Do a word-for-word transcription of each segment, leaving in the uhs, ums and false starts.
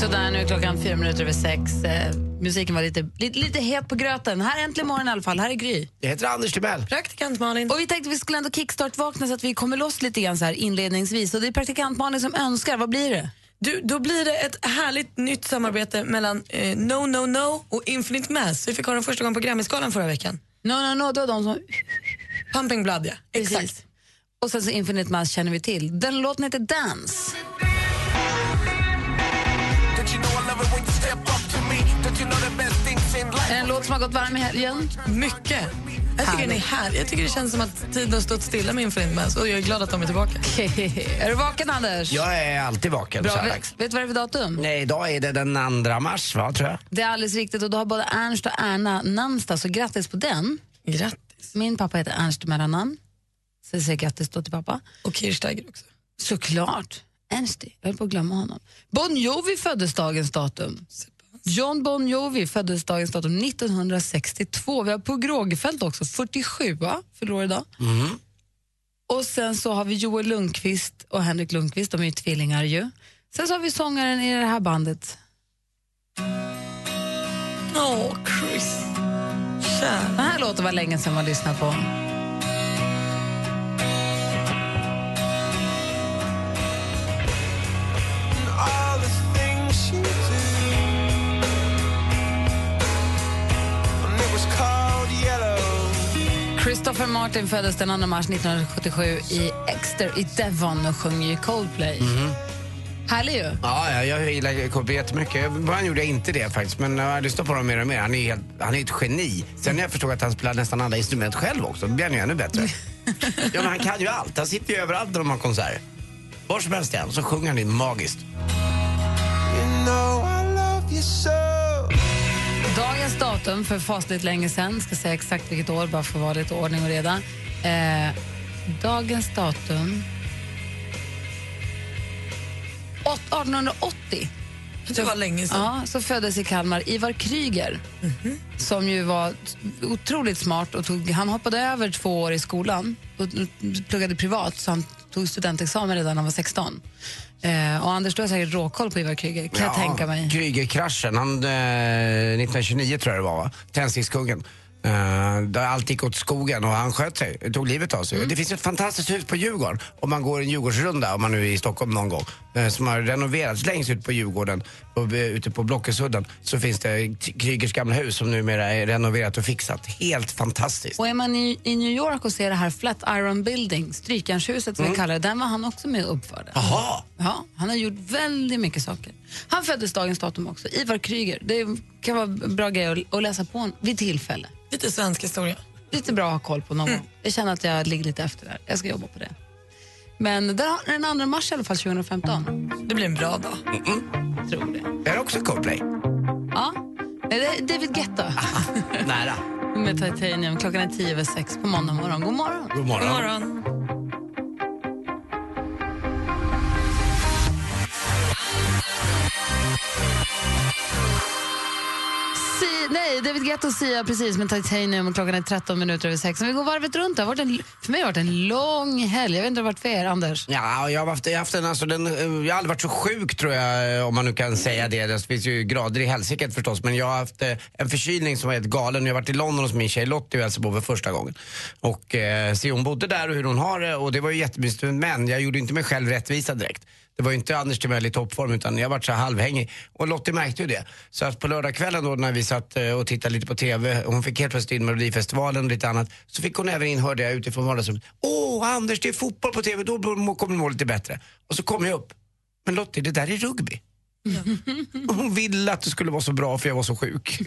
Så där, nu klockan fyra minuter över sex. Eh, musiken var lite, lite, lite het på gröten. Här är Äntligen morgon i alla fall. Här är Gry. Det heter Anders Timell. Praktikant Malin. Och vi tänkte att vi skulle ändå kickstart-vakna så att vi kommer loss lite grann så här inledningsvis. Och det är praktikant Malin som önskar. Vad blir det? Du, då blir det ett härligt nytt samarbete mellan eh, No No No och Infinite Mass. Vi fick ha den första gången på Grammyskalan förra veckan. No No No, då var de som... Pumping Blood, ja. Exakt. Precis. Och sen så Infinite Mass känner vi till. Den låten heter Dance. En låt som har gått varm i helgen. Mycket. Jag tycker den är här. Jag tycker det känns som att tiden har stått stilla med Infinite Mass. Och jag är glad att de är tillbaka. Är du vaken, Anders? Jag är alltid vaken. Bra, vet, vet du vad det är för datum? Nej, idag är det den andra mars, va, tror jag. Det är alldeles riktigt. Och då har både Ernst och Erna namnsdag. Så grattis på den. Grattis. Min pappa heter Ernst Merannan. Så jag säger grattis då till pappa. Och Kirchsteiger också. Såklart. Ernst, jag höll på att glömma honom. Bon Jovi föddes dagens datum. John Bon Jovi föddes dagens datum nittonhundrasextiotvå. Vi har Pugh Rogefeldt också, fyrtiosju, va? Förlorade idag. Mm. Och sen så har vi Joel Lundqvist och Henrik Lundqvist, de är ju tvillingar ju. Sen så har vi sångaren i det här bandet. Åh, oh, Chris. Tja. Den här låten var länge sedan man lyssnade på. Christopher Martin föddes den andra mars nittonhundrasjuttiosju i Exeter i Devon och sjunger Coldplay. Mm. Härlig ju. Ja, jag gillar Coldplay jättemycket. Han gjorde inte det faktiskt, men jag lyssnar på dem mer och mer. Han är, helt, han är ett geni. Sen när jag förstod att han spelar nästan alla instrument själv också, då blir han ju ännu bättre. Ja, men han kan ju allt. Han sitter ju överallt när de har konsert. Var som helst igen, så sjunger han ju magiskt. You know I love you so. Dagens datum för fasligt länge sedan. Ska säga exakt vilket år, bara för att vara lite ordning och reda. eh, Dagens datum arton åttio. Det var länge sedan. Ja, så föddes i Kalmar Ivar Kreuger. Mm-hmm. Som ju var otroligt smart och tog, han hoppade över två år i skolan och pluggade privat, så han tog studentexamen redan när han var sexton. Eh, och Anders, du har säkert råkoll på Ivar Kreuger, kan ja, jag tänka mig. Kreuger-kraschen, han, eh, nittonhundratjugonio tror jag det var, va? Tändstickskungen. Eh, där allt gick åt skogen och han sköt sig, tog livet av sig. Mm. Det finns ett fantastiskt hus på Djurgården, om man går en Djurgårdsrunda, om man nu är i Stockholm någon gång, eh, som har renoverats längst ut på Djurgården, och ute på Blockesudden, så finns det Kreugers gamla hus som numera är renoverat och fixat. Helt fantastiskt. Och är man i, i New York och ser det här Flat Iron Building, strykjärnshuset som mm. vi kallar det, den var han också med och uppförde. Aha. Ja, han har gjort väldigt mycket saker. Han föddes dagens datum också, Ivar Kreuger. Det kan vara bra grej att läsa på en, vid tillfälle. Lite svensk historia. Lite bra att ha koll på någon mm. gång. Jag känner att jag ligger lite efter där. Jag ska jobba på det. Men den andra mars i alla fall tjugofemton. Det blir en bra dag. Mm-mm. Tror det. Är det också Coldplay? Ja. Är det David Guetta? Nära. Med Titanium. Klockan är tio över sex på måndag morgon. God morgon. God morgon. God morgon. nej, David Guetta och Sia precis med Titanium och klockan är tretton minuter över sex. Vi går varvet runt. Det har varit en, för mig har det varit en lång helg. Jag vet inte vad det har varit för er, Anders. Ja, jag har haft, jag har haft en, alltså, den, jag har aldrig varit så sjuk tror jag, om man nu kan säga det. Det finns ju grader i hälsiket förstås, men jag har haft en förkylning som var helt galen. Jag har varit i London hos min tjej Lottie och hälsade på för första gången. Och eh, se hon bodde där och hur hon har det, och det var ju jättemyst, men jag gjorde inte mig själv rättvisa direkt. Det var ju inte Anders till mig i toppform, utan jag var så halvhängig. Och Lottie märkte ju det. Så att på lördagskvällen då när vi satt och tittade lite på tv, hon fick helt plötsligt in Melodifestivalen och lite annat, så fick hon även in, hörde jag utifrån vardagsrummet, Åh Anders, det är fotboll på tv, då kommer det må lite bättre. Och så kom jag upp. Men Lottie, det där är rugby. Ja. Hon ville att det skulle vara så bra för jag var så sjuk.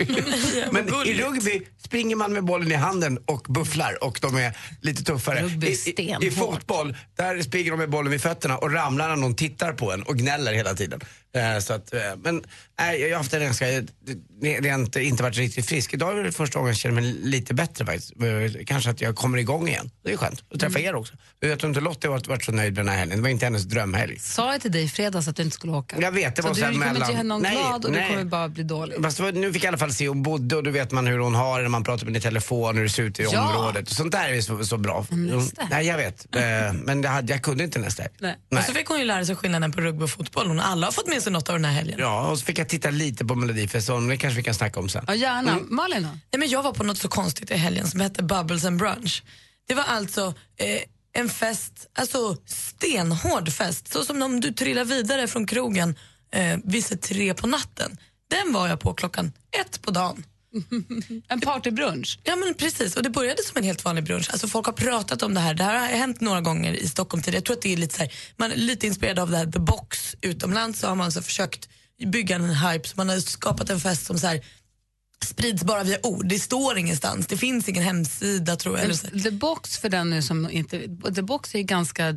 Men i rugby springer man med bollen i handen och bufflar, och de är lite tuffare. I, i, i fotboll, där springer de med bollen vid fötterna och ramlar när någon tittar på en och gnäller hela tiden. Eh, så att, eh, men nej, jag har haft en ganska, det har inte, inte varit riktigt frisk. Idag är det första gången jag känner mig lite bättre faktiskt. Kanske att jag kommer igång igen. Det är skönt att träffa mm. er också. Jag tror inte Lotte har varit så nöjd med den här helgen. Det var inte hennes drömhelg. Sa jag till dig i fredags att du inte skulle åka? Jag vet, det var så, så du kommer mellan... inte någon nej, glad och nej. Du kommer bara bli dålig. Fast nu fick jag i alla fall se hon bodde, och då vet man hur hon har när man pratar med din telefon, hur det ser ut i ja. området. Och sånt där är så, så bra. Mm, nej, jag vet. Men det hade, jag kunde inte nästa helg. Nej. Nej. Och så fick hon ju lära sig skillnaden på rugby och fotboll. Hon har alla fått med sig något av den här helgen. Ja, och så fick jag titta lite på Melodifestivalen. Det kanske vi kan snacka om sen. Ja, gärna. Mm. Malin då? Nej, men jag var på något så konstigt i helgen som hette Bubbles and Brunch. Det var alltså... Eh, en fest, alltså stenhård fest, så som om du trillar vidare från krogen eh, vid tre på natten. Den var jag på klockan ett på dagen. En partybrunch. Ja men precis, och det började som en helt vanlig brunch. Alltså folk har pratat om det här, det här har hänt några gånger i Stockholm tidigare. Jag tror att det är lite så här, man är lite inspirerad av det här The Box utomlands, så har man alltså försökt bygga en hype, så man har skapat en fest som så här sprids bara via ord. Det står ingenstans. Det finns ingen hemsida, tror jag. The, the Box för den nu som inte... The Box är ganska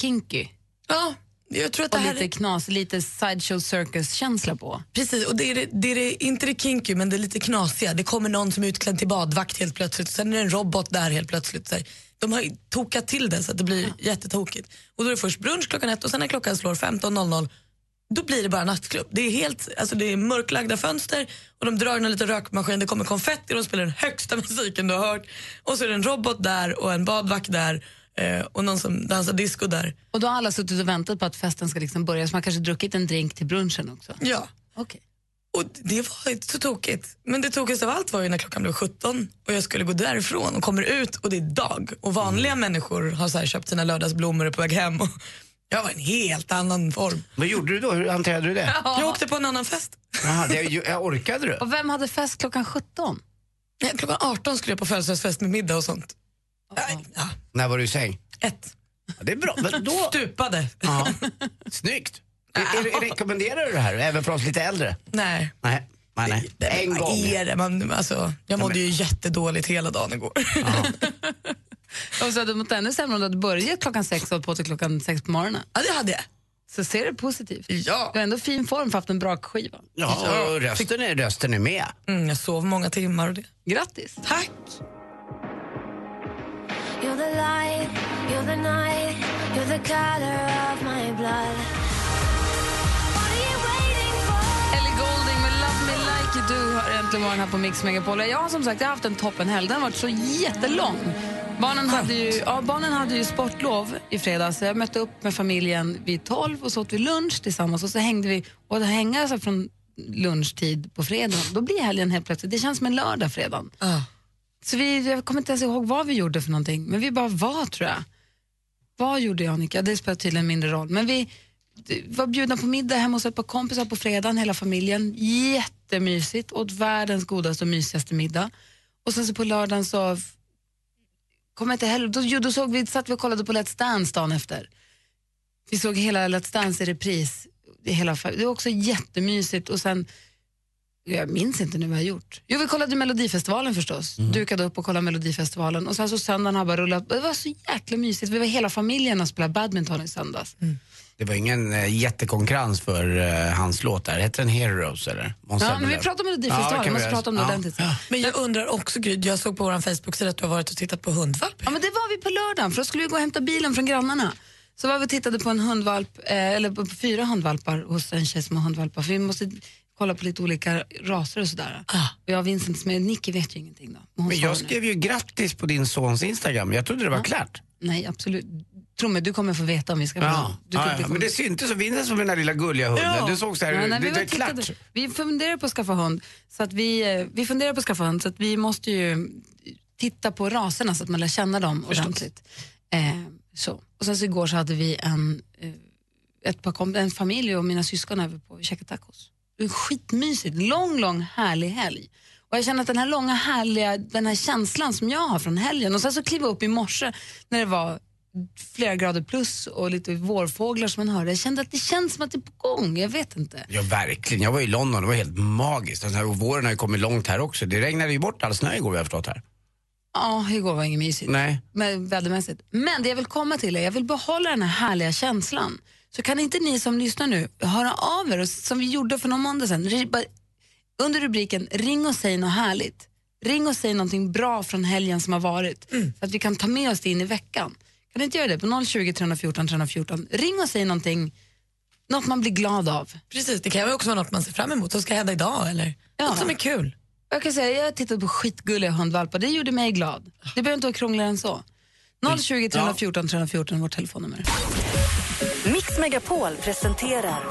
kinky. Ja, jag tror att och det här... lite knas, lite sideshow circus-känsla på. Precis, och det är, det är inte det kinky, men det är lite knasiga. Det kommer någon som är utklädd till badvakt helt plötsligt. Sen är det en robot där helt plötsligt. Så här, de har tokat till det så att det blir ja. jättetokigt. Och då är det först brunch klockan ett och sen när klockan slår femton noll noll. Då blir det bara nattklubb. Det är helt, alltså det är mörklagda fönster och de drar en liten rökmaskin, det kommer konfetti och de spelar den högsta musiken du har hört. Och så är det en robot där och en badvakt där och någon som dansar disco där. Och då har alla suttit och väntat på att festen ska liksom börja, så man kanske druckit en drink till brunchen också. Ja. Okej. Och det var inte så tokigt. Men det tokigaste av allt var ju när klockan blev sjutton och jag skulle gå därifrån och kommer ut och det är dag. Och vanliga mm. människor har så här köpt sina lördagsblommor på väg hem och... Jag var en helt annan form. Vad gjorde du då? Hur hanterade du det? Ja. Jag åkte på en annan fest. Jaha, det, jag orkade du. Och vem hade fest klockan sjutton? Nej, klockan arton skulle jag på födelsedagsfest med middag och sånt. Oh. Ja. När var du i säng? Ett. Ja, det är bra. Men då... Stupade. Ja. Snyggt. är, är, rekommenderar du det här? Även för oss lite äldre? Nej. Nej. Man, nej. Det, det, en gång. Är det? Man, alltså, jag ja, mådde men... ju jättedåligt hela dagen igår. Ja. Och så hade du mått ännu sämre om du hade börjat klockan sex och på till klockan sex på morgonen. Ja, det hade jag. Så ser det positivt. Ja. Du har ändå fin form för att ha en bra skiva. Ja, och rösten är, rösten är med. Mm, jag sov många timmar och det. Grattis. Tack. You're the light, you're the night, you're the color of my blood. What are you waiting for? Ellie Golding med Love Me Like You Do har äntligen varit här på Mix Megapol. Jag har som sagt jag har haft en toppenhelg. Den har varit så jättelång. Barnen hade, ju, ja, barnen hade ju sportlov i fredags. Jag mötte upp med familjen vid tolv och så åt vi lunch tillsammans. Och så hängde vi, och det hänger alltså från lunchtid på fredag. Då blir helgen helt plötsligt, det känns som en lördag fredag. Uh. Så vi, jag kommer inte ens ihåg vad vi gjorde för någonting. Men vi bara var, tror jag. Vad gjorde jag, Annika? Det spelar tydligen mindre roll. Men vi var bjudna på middag hemma hos ett par kompisar på fredagen, hela familjen. Jättemysigt. Åt världens godaste och mysigaste middag. Och sen så på lördagen så... Kommer inte heller. Då, då såg vi, satt vi och kollade på Let's Dance dagen efter. Vi såg hela Let's Dance i repris. Hela, det var också jättemysigt. Och sen, jag minns inte nu vad jag gjort. Jo, vi kollade Melodifestivalen förstås. Mm. Dukade upp och kollade Melodifestivalen. Och sen så söndagen har bara rullat. Det var så jäkla mysigt. Vi var hela familjen och spelade badminton i söndags. Mm. Det var ingen äh, jättekonkurrens för äh, hans låt där. Heter den Heroes eller? Måns ja, men vi pratar om Melodifestivalen. Ja, måste prata om det ja. ordentligt. Ja. Men jag undrar också, Gryd, jag såg på vår Facebook-sida att du har varit och tittat på hundvalp. Ja, men det var vi på lördagen, för då skulle vi gå och hämta bilen från grannarna. Så var vi och tittade på en hundvalp, eh, eller på fyra hundvalpar hos en tjej som har hundvalpar. För vi måste kolla på lite olika raser och sådär. Ah. Och jag och Vincent som är Nicky vet ju ingenting då. Men jag skrev nu. ju grattis på din sons Instagram. Jag trodde det var ah. klart. Nej, absolut. Tro mig, du kommer få veta om vi ska vara. Ja. Du ah, ja. Men det syntes som Vincent som den där lilla gulliga hunden. Ja. Du såg så här, ja, nej, det, det är klart. Vi funderar på att skaffa hund. Så att vi, vi funderar på att skaffa hund. Så att vi måste ju titta på raserna så att man lär känna dem Förstås. ordentligt. Eh, så. Och sen så igår så hade vi en... Eh, Ett par kom, en familj och mina syskon över på att käka tacos. Det är skitmysigt. Lång, lång, härlig helg. Och jag känner att den här långa, härliga, den här känslan som jag har från helgen. Och sen så kliva upp i morse när det var flera grader plus och lite vårfåglar som man hörde. Jag kände att det känns som att det är på gång. Jag vet inte. Ja, verkligen. Jag var i London. Det var helt magiskt. Den här våren har ju kommit långt här också. Det regnade ju bort all snö igår, vi har förstått här. Ja, oh, igår var inget mysigt. Nej. Men vädermässigt. Men det jag vill komma till är jag vill behålla den här härliga känslan. Så kan inte ni som lyssnar nu höra av er, och som vi gjorde för någon måndag sedan, under rubriken ring och säg något härligt. Ring och säg någonting bra från helgen som har varit. Mm. Så att vi kan ta med oss det in i veckan. Kan ni inte göra det på noll tjugo, tre fjorton, tre fjorton? Ring och säg någonting, något man blir glad av. Precis, det kan ju också vara något man ser fram emot som ska hända idag, eller ja. Något som är kul. Jag kan säga, jag tittade på skitgulliga hundvalpar, det gjorde mig glad. Det behöver inte vara krångligare än så. noll tjugo, tre fjorton, tre fjorton, vårt telefonnummer. Mix Megapol presenterar...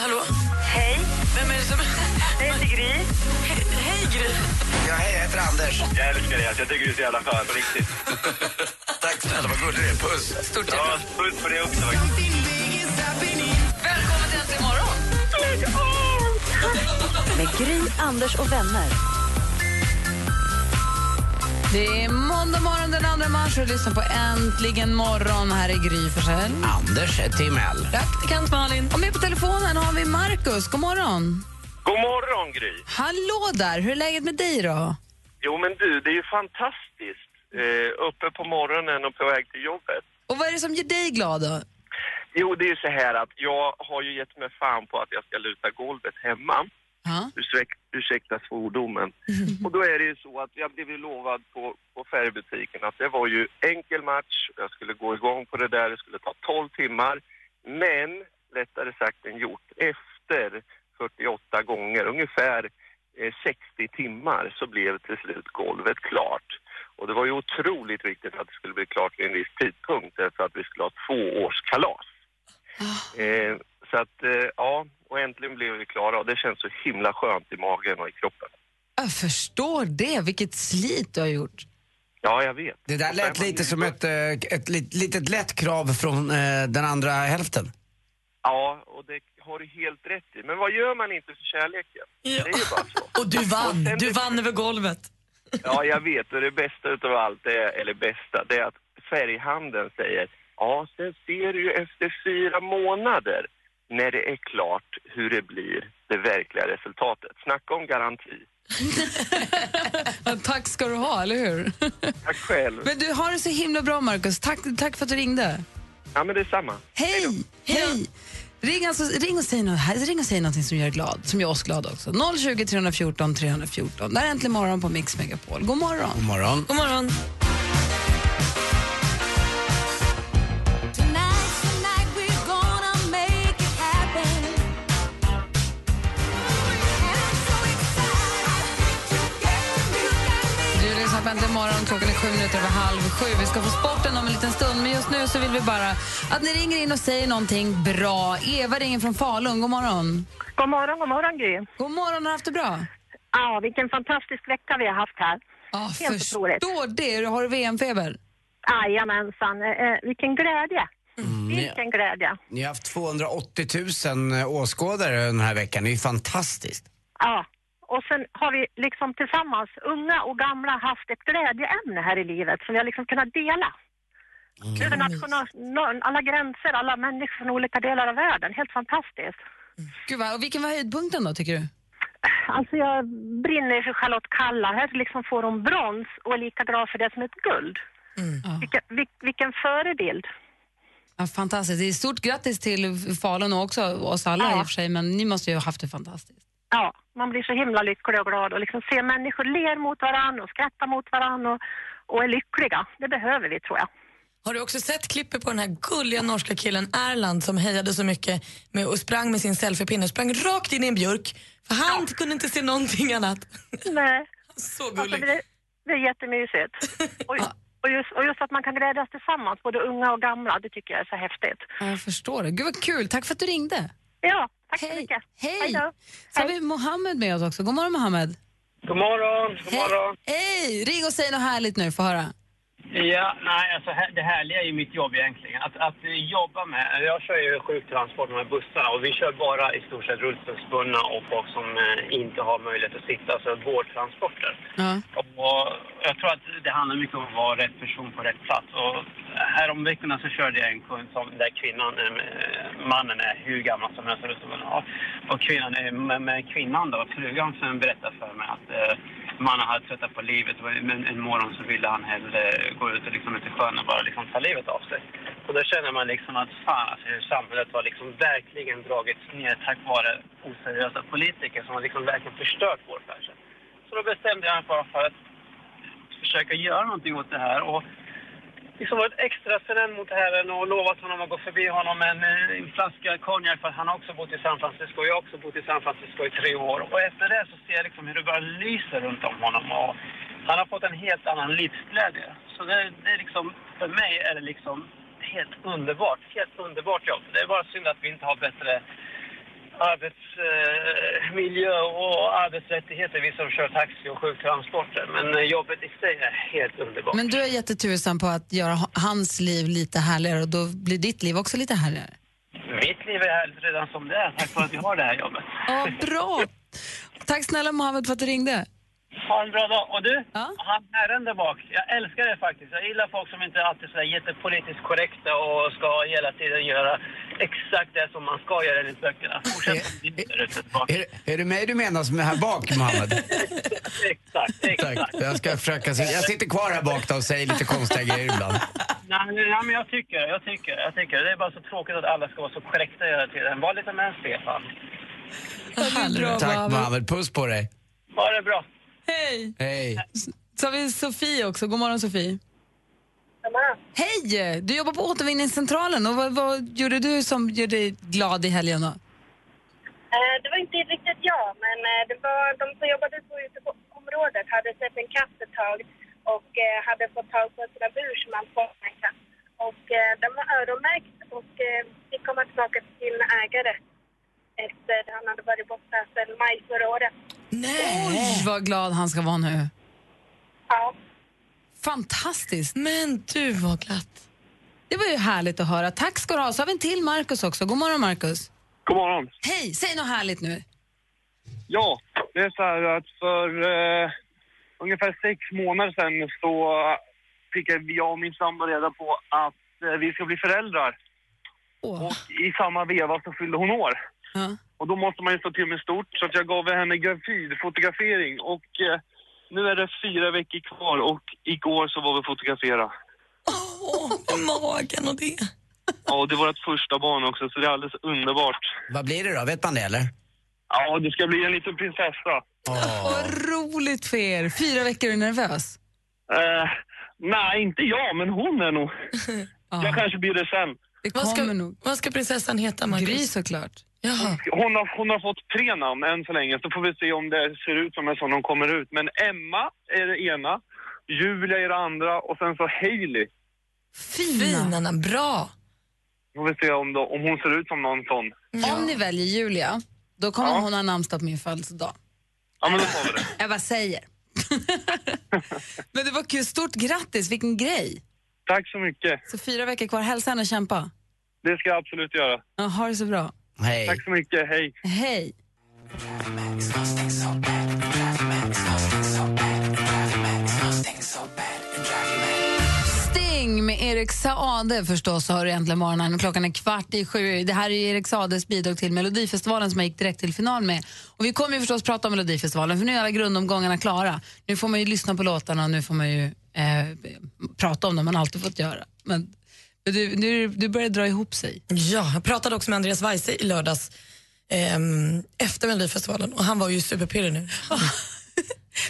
Hallå? Hej. Vem är det som... Det är Gry. He- hej, Gry. Ja, hej, jag heter Anders. Jag älskar dig, jag tycker du är så jävla skön, på riktigt. Tack snälla, vad gullig det är. Puss. Stort jävla. Ja, puss på dig också. Välkommen till Äntligen morgon. Med Gry, Anders och vänner. Det är måndag morgon den andra mars och lyssnar på Äntligen morgon. Här är Gry Forssell. Anders Timell. Praktikant Malin. Och med på telefonen har vi Marcus. God morgon. God morgon, Gry. Hallå där. Hur är läget med dig då? Jo, men du, det är ju fantastiskt. Eh, uppe på morgonen och på väg till jobbet. Och vad är det som gör dig glad då? Jo, det är ju så här att jag har ju gett mig fan på att jag ska luta golvet hemma. Ja. Ursäk, ursäkta svordomen. Mm. Och då är det ju så att jag blev lovad på, på färgbutiken att det var ju enkel match. Jag skulle gå igång på det där, det skulle ta tolv timmar. Men, lättare sagt än gjort, efter fyrtioåtta gånger, ungefär sextio timmar, så blev till slut golvet klart. Och det var ju otroligt viktigt att det skulle bli klart vid en viss tidpunkt, därför att vi skulle ha två års kalas. Oh. Eh, så att, eh, ja... Och äntligen blev vi klara och det känns så himla skönt i magen och i kroppen. Jag förstår det, vilket slit du har gjort. Ja, jag vet. Det där lät lite som ett, ett litet lätt krav från den andra hälften. Ja, och det har du helt rätt i. Men vad gör man inte för kärleken? Ja. Det är ju bara så. Och du vann, och du vann över golvet. Ja, jag vet. Och det bästa utav allt, är, eller bästa, det är att färghandeln säger ja, sen ser du ju efter fyra månader när det är klart hur det blir det verkliga resultatet. Snacka om garanti. Tack ska du ha, eller hur? Tack själv. Men du har det så himla bra, Marcus. Tack, tack för att du ringde. Ja, men det är samma. Hej! Hej! Hej. Ring, alltså, ring, och säg något, ring och säg någonting som gör glad, som gör oss glad också. noll tjugo, tre fjorton, tre fjorton. Där är Äntligen morgon på Mix Megapol. God morgon. God morgon. God morgon. Äntligen morgon, klockan är sju minuter över halv sju. Vi ska få sporten om en liten stund, men just nu så vill vi bara att ni ringer in och säger någonting bra. Eva ringer från Falun, god morgon. God morgon, god morgon Gry. God morgon, har haft det bra? Ja, vilken fantastisk vecka vi har haft här. Ja, helt förstår det. Har du V M-feber? Jajamensan, eh, vilken glädje. Mm. Vilken glädje. Ni har haft tvåhundraåttio tusen åskådare den här veckan, det är ju fantastiskt. Ja. Och sen har vi liksom tillsammans, unga och gamla, haft ett glädjeämne här i livet som vi har liksom kunnat dela. Mm. Över nationella, alla gränser, alla människor från olika delar av världen. Helt fantastiskt. Mm. Gud vad, och vilken var höjdpunkten då tycker du? Alltså jag brinner för Charlotte Kalla. Här liksom får hon brons och är lika glad för det som ett guld. Mm. Vilka, vil, vilken förebild. Ja, fantastiskt. Det är stort grattis till Falun också, oss alla ja. I och för sig, men ni måste ju ha haft det fantastiskt. Ja, man blir så himla lycklig och glad och liksom ser människor ler mot varann och skrattar mot varann och, och är lyckliga. Det behöver vi, tror jag. Har du också sett klippet på den här gulliga norska killen Erland som hejade så mycket med och sprang med sin selfiepinne och sprang rakt in i en björk? För han ja. kunde inte se någonting annat. Nej. Så gullig. Alltså, det, det är jättemysigt. Och, och, just, och just att man kan glädjas tillsammans, både unga och gamla, det tycker jag är så häftigt. Jag förstår det. Gud vad kul. Tack för att du ringde. Ja, tack så mycket. Hej. Så har vi Mohammed med oss också. God morgon Mohammed. God morgon. God morgon. Hej. Ring och säg något härligt nu för att höra. Ja, nej, alltså det härliga är ju mitt jobb egentligen. Att, att jobba med, jag kör ju sjuktransport med bussarna och vi kör bara i stort sett rullstolsbundna och folk som inte har möjlighet att sitta, alltså vårdtransporter. Mm. Och jag tror att det handlar mycket om att vara rätt person på rätt plats. Och härom veckorna så körde jag en kund som, där kvinnan, mannen är hur gammal som helst och kvinnan är med, med kvinnan då, frugan som berättar för mig att mannen hade tröttat på livet men en morgon så ville han hellre gå ut och liksom ut i sjön och bara liksom ta livet av sig. Och då känner man liksom att fan, alltså hur samhället har liksom verkligen dragits ner tack vare oseriösa politiker som har liksom verkligen förstört vår färg. Så då bestämde jag mig för att försöka göra någonting åt det här och liksom varit extra serien mot herren och lovat honom att gå förbi honom med en, en flaska konjak för att han har också bott i San Francisco och jag har också bott i San Francisco i tre år. Och efter det så ser jag liksom hur det bara lyser runt om honom och han har fått en helt annan livsglädje. Så det, det är liksom, för mig är det liksom helt underbart, helt underbart jobb. Det är bara synd att vi inte har bättre arbetsmiljö eh, och arbetsrättigheter, vi som kör taxi och sjuktransporter. Men eh, jobbet i sig är helt underbart. Men du är jättetusen på att göra hans liv lite härligare och då blir ditt liv också lite härligare. Mitt liv är härligt redan som det är, tack vare att vi har det här jobbet. Ja, bra! Tack snälla Mohammed för att du ringde. Ha en bra dag. Och du, ja? Han herren där bak, jag älskar det faktiskt. Jag gillar folk som inte alltid är jättepolitiskt korrekta och ska hela tiden göra exakt det som man ska göra enligt böckerna. Fortsätt bak. Är, är det mig du menar som är här bak, Mohammed? Exakt, exakt. Jag ska försöka se. Jag sitter kvar här bak då och säger lite konstiga grejer ibland. Nej, men jag tycker, jag tycker, jag tycker. Det är bara så tråkigt att alla ska vara så korrekta hela tiden. Var lite med en Stefan. Bra, tack Mohammed, puss på dig. Var det bra. Hej! Hej. Så har vi Sofie också. God morgon Sofie. Hej! Du jobbar på återvinningscentralen och vad, vad gjorde du som gjorde dig glad i helgen då? Det var inte riktigt jag, men det var de som jobbade på uteområdet hade sett en katt ett tag och hade fått tag på sina bur som man får en katt. Och den var öronmärkt och fick komma tillbaka till sin ägare. Efter att han hade varit borta sedan maj förra året. Nej! Oj, vad glad han ska vara nu. Ja. Fantastiskt. Men du, var glatt. Det var ju härligt att höra. Tack ska du ha. Så har vi en till Marcus också. God morgon, Marcus. God morgon. Hej, säg något härligt nu. Ja, det är så här att för eh, ungefär sex månader sedan så fick jag och min sambo reda på att eh, vi ska bli föräldrar. Oh. Och i samma veva så fyllde hon år. Ja. Och då måste man ju stå till med stort så att jag gav henne gravidfotografering och eh, nu är det fyra veckor kvar och igår så var vi fotografera. Åh, oh, magen och det. Ja, det var vårt första barn också så det är alldeles underbart. Vad blir det då? Vet man det eller? Ja, det ska bli en liten prinsessa. Oh. Vad roligt för er. Fyra veckor, är du nervös? Eh, nej, inte jag men hon är nog. Ah. Jag kanske blir det sen. Det vad, ska, nog. vad ska prinsessan heta, Marcus? Gris såklart. Jaha. Hon har, hon har fått tre namn än så länge, så får vi se om det ser ut som en sån hon kommer ut. Men Emma är det ena, Julia är det andra och sen så Hailey. Fina, bra! Får vi se om, då, om hon ser ut som någon sån. Ja. Om ni väljer Julia, då kommer ja. hon ha namnsdag på min födelsedag. Ja, men då får vi det. Jag bara säger. Men det var kul, stort grattis, vilken grej. Tack så mycket. Så fyra veckor kvar, hälsa henne och kämpa. Det ska jag absolut göra. Ja, ha det så bra. Hej. Tack så mycket, hej. Hej. Sting med Eric Saade förstås har du äntligen morgonen. Klockan är kvart i sju. Det här är Eric Saades bidrag till Melodifestivalen som jag gick direkt till final med. Och vi kommer ju förstås prata om Melodifestivalen för nu är alla grundomgångarna klara. Nu får man ju lyssna på låtarna och nu får man ju eh, prata om dem man alltid fått göra. Men... Du, du, du börjar dra ihop sig. Ja, jag pratade också med Andreas Weise i lördags eh, efter Melodifestivalen och han var ju superpirrig nu.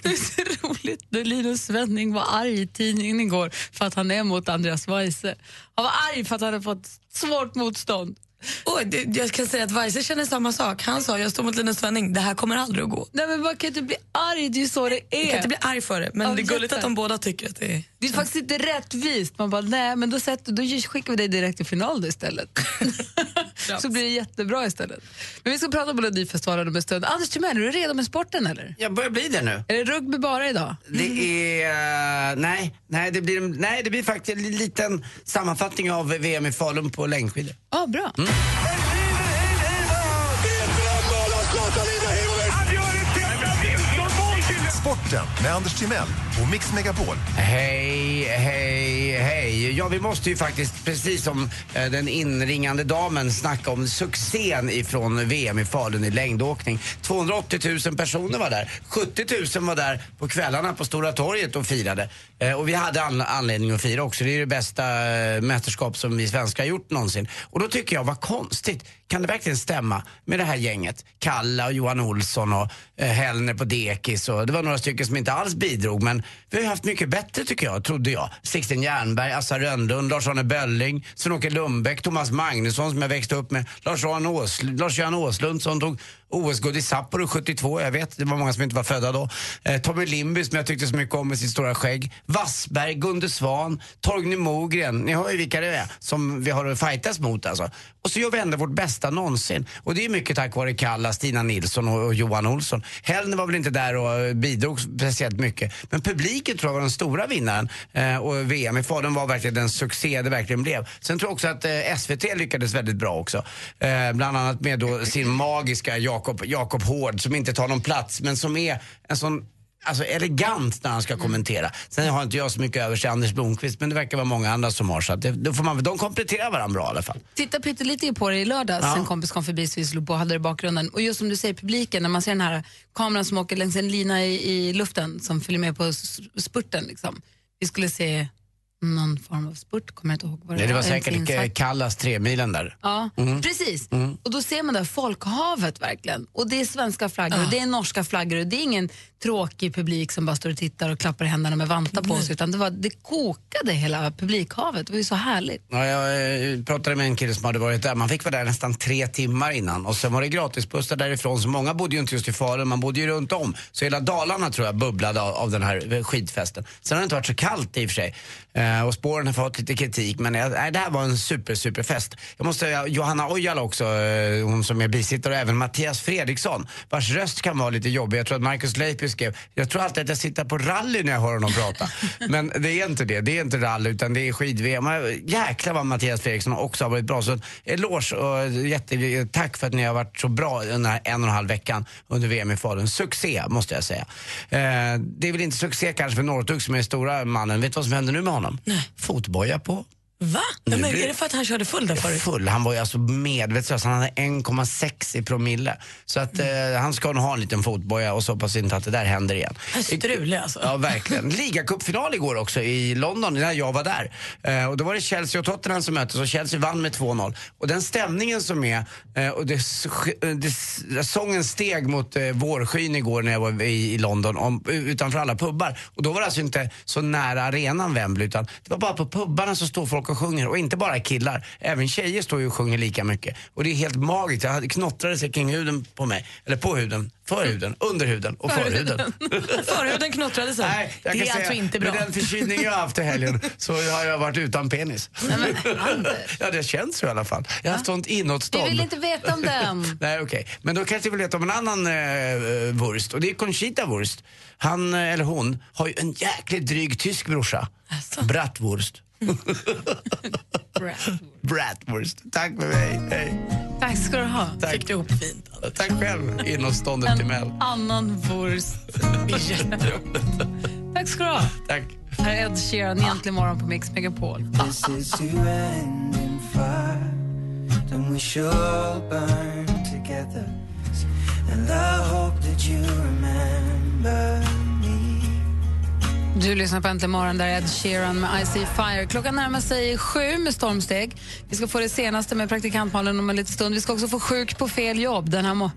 Det är så roligt när Linus Svenning var arg i tidningen igår för att han är mot Andreas Weise. Han var arg för att han hade fått svårt motstånd. Och det, jag kan säga att Weise känner samma sak. Han sa, jag står mot Linus Svenning, det här kommer aldrig att gå. Nej, men man kan inte bli arg, det är ju så det är. Man kan inte bli arg för det, men ja, det är gulligt att de båda tycker att det är... Det är faktiskt inte rättvist. Man bara, nej, men då, sätter, då skickar vi dig direkt till final istället. Så blir det jättebra istället. Men vi ska prata om Melodifestivalen om en stund. Anders Timell, är du redo med sporten eller? Jag börjar bli det nu. Är det rugby bara idag? Det är... Uh, nej, nej, det blir, nej, det blir faktiskt en liten sammanfattning av V M i Falun på längdskidor. Ja, ah, bra. Mm. Sporten med Anders Timell och Mix Megapol. Hej, hej, hej. Ja, vi måste ju faktiskt, precis som eh, den inringande damen, snacka om succén ifrån V M i Falun i längdåkning. tvåhundraåttio tusen personer var där. sjuttio tusen var där på kvällarna på Stora torget och firade. Eh, och vi hade an- anledning att fira också. Det är det bästa eh, mästerskap som vi svenskar har gjort någonsin. Och då tycker jag, vad konstigt. Kan det verkligen stämma med det här gänget? Kalla och Johan Olsson och eh, Hellner på dekis. Och det var några stycken som inte alls bidrog, men vi har haft mycket bättre tycker jag, trodde jag. Sixten Jernberg, Assa Rönnlund, Lars-Arne Bölling, Sven-Åke Lundbäck, Thomas Magnusson som jag växte upp med, Lars-Johan Åslund, Lars-Johan Åslund som tog O S-guld i Sapporo sjuttiotvå, jag vet, det var många som inte var födda då. Eh, Tommy Lindby som jag tyckte så mycket om med sitt stora skägg, Wassberg, Gunde Svan, Torgny Mogren, ni hör ju vilka det är som vi har att fightas mot alltså. Och så gör vi ändå vårt bästa någonsin. Och det är mycket tack vare Kalla, Stina Nilsson och, och Johan Olsson. Hellner var väl inte där och bidrog speciellt mycket. Men publiken tror jag var den stora vinnaren. Eh, och V M i Falun var verkligen den succé det verkligen blev. Sen tror jag också att eh, S V T lyckades väldigt bra också. Eh, bland annat med då sin magiska Jakob, Jakob Hård som inte tar någon plats men som är en sån... Alltså elegant när han ska kommentera. Sen har inte jag så mycket över sig Anders Blomqvist, men det verkar vara många andra som har. Så att det, då får man, de kompletterar varandra bra i alla fall. Titta pyttelite på det i lördags. Ja. En kompis kom förbi så vi slog på och hade det i bakgrunden. Och just som du säger, publiken, när man ser den här kameran som åker längs en lina i, i luften som följer med på spurten liksom. Vi skulle se någon form av spurt, kommer jag inte ihåg vad det var. Nej, det var säkert insats. Kallas tremilen där. Ja, mm. precis. Mm. Och då ser man där folkhavet verkligen. Och det är svenska flaggor, ah. och det är norska flaggor. Och det är ingen tråkig publik som bara står och tittar och klappar händerna med vantar på sig. Utan det, var, det kokade hela publikhavet. Det var ju så härligt. Ja, jag pratade med en kille som hade varit där. Man fick vara där nästan tre timmar innan. Och sen var det gratisbussar därifrån. Så många bodde ju inte just i Falun, man bodde ju runt om. Så hela Dalarna tror jag bubblade av, av den här skidfesten. Sen har det inte varit så kallt i och för sig. Och spåren har fått lite kritik, men nej, det här var en super, super fest. Jag måste säga, Johanna Ojala också, hon som är bisittare, och även Mattias Fredriksson, vars röst kan vara lite jobbig. Jag tror att Marcus Leipi skrev, jag tror alltid att jag sitter på rally när jag hör honom prata. Men det är inte det, det är inte rally utan det är skid-V M. Jäklar vad Mattias Fredriksson också har varit bra. Så eloge och jättetack för att ni har varit så bra den här en och en halv veckan under V M i Falun. Succé måste jag säga. Det är väl inte succé kanske för Northug som är stora mannen. Vet du vad som händer nu med honom? Nej. Fotboja på. Va? Men blir... Är det för att han körde full där förut? Full, han var ju alltså medvetslös. Han hade en komma sex i promille. Så att mm. eh, han ska nog ha en liten fotboja. Och så hoppas inte att det där händer igen. Strulig alltså. Ja, verkligen. Ligacupfinal igår också i London, när jag var där. eh, Och då var det Chelsea och Tottenham som möttes. Och Chelsea vann med två noll. Och den stämningen som är eh, och det, det, sången steg mot eh, vårskyn igår när jag var i, i London om, utanför alla pubbar. Och då var det alltså inte så nära arenan Wembley, utan det var bara på pubbarna som står folk och sjunger, och inte bara killar, även tjejer står ju och sjunger lika mycket, och det är helt magiskt. Jag knottrade sig kring huden på mig, eller på huden, förhuden, underhuden och förhuden. Förhuden knottrade sig. Nej, jag det är alltså säga, inte bra. Med den förkylning jag har haft i helgen så har jag varit utan penis. Nej, men, ja, det känns ju i alla fall. Jag har haft sånt inåtstånd. Vi vill inte veta om den. Nej, okej. Okay. Men då kan jag väl veta om en annan eh, Wurst, och det är Conchita Wurst. Han eller hon har ju en jäkligt dryg tysk brorsa. Alltså. Bratwurst. Bratwurst. Bratwurst. Tack för mig. Hej. Tack ska du ha. Tack. Fick du ihop fint. Tack själv. Inomståndet till Mell. En annan wurst. Tack ska du ha. Tack. Här är Ed Sheeran egentligen morgon på Mix Megapol. This is you and in fire. Then we shall burn together. And I hope that you remember. Du lyssnar på Äntligen morgon, där är Ed Sheeran med I See Fire. Klockan närmar sig sju med stormsteg. Vi ska få det senaste med praktikantmalen om en liten stund. Vi ska också få sjuk på fel jobb. Den här må-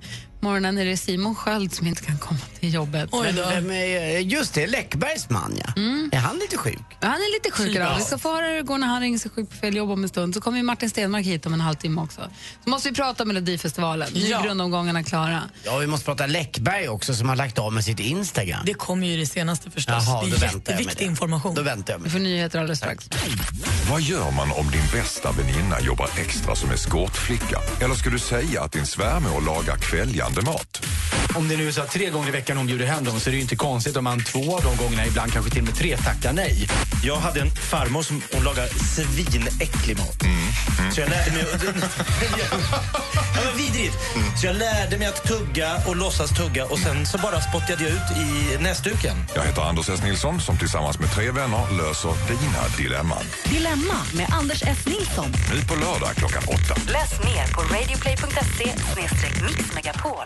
morgonen är det Simon Sköld som inte kan komma till jobbet. Oj då. Men, just det, Läckbergs man, ja. Mm. Är han lite sjuk? Han är lite sjuk idag. Vi ska få höra hur det går när han ringer sig sjuk på fel jobb om en stund. Så kommer ju Martin Stenmark hit om en halvtimme också. Så måste vi prata om Melodifestivalen. Nu är ja. grundomgångarna klara. Ja, vi måste prata Läckberg också som har lagt av med sitt Instagram. Det kommer ju det senaste förstås. Jaha, det är jätteviktig information. Då väntar jag med det. Vi får nyheter alldeles strax. Vad gör man om din bästa väninna jobbar extra som eskortflicka? Eller skulle du säga att din svärmor lagar kväljande mat? Om det nu är så att tre gånger i veckan hon bjuder hem dem så är det ju inte konstigt om man två av de gångerna, ibland kanske till och med tre, tackar nej. Jag hade en farmor som hon lagade svinäcklig mat. Mm. Mm. Så jag lärde mig... ja, men vidrigt. Mm. Så jag lärde mig att tugga och låtsas tugga och sen så bara spottade jag ut i näsduken. Jag heter Anders S. Nilsson som tillsammans med tre vänner löser dina dilemman. Dilemma med Anders S. Nilsson. Nu på lördag klockan åtta. Läs mer på radioplay punkt se snedstreck mix megapol.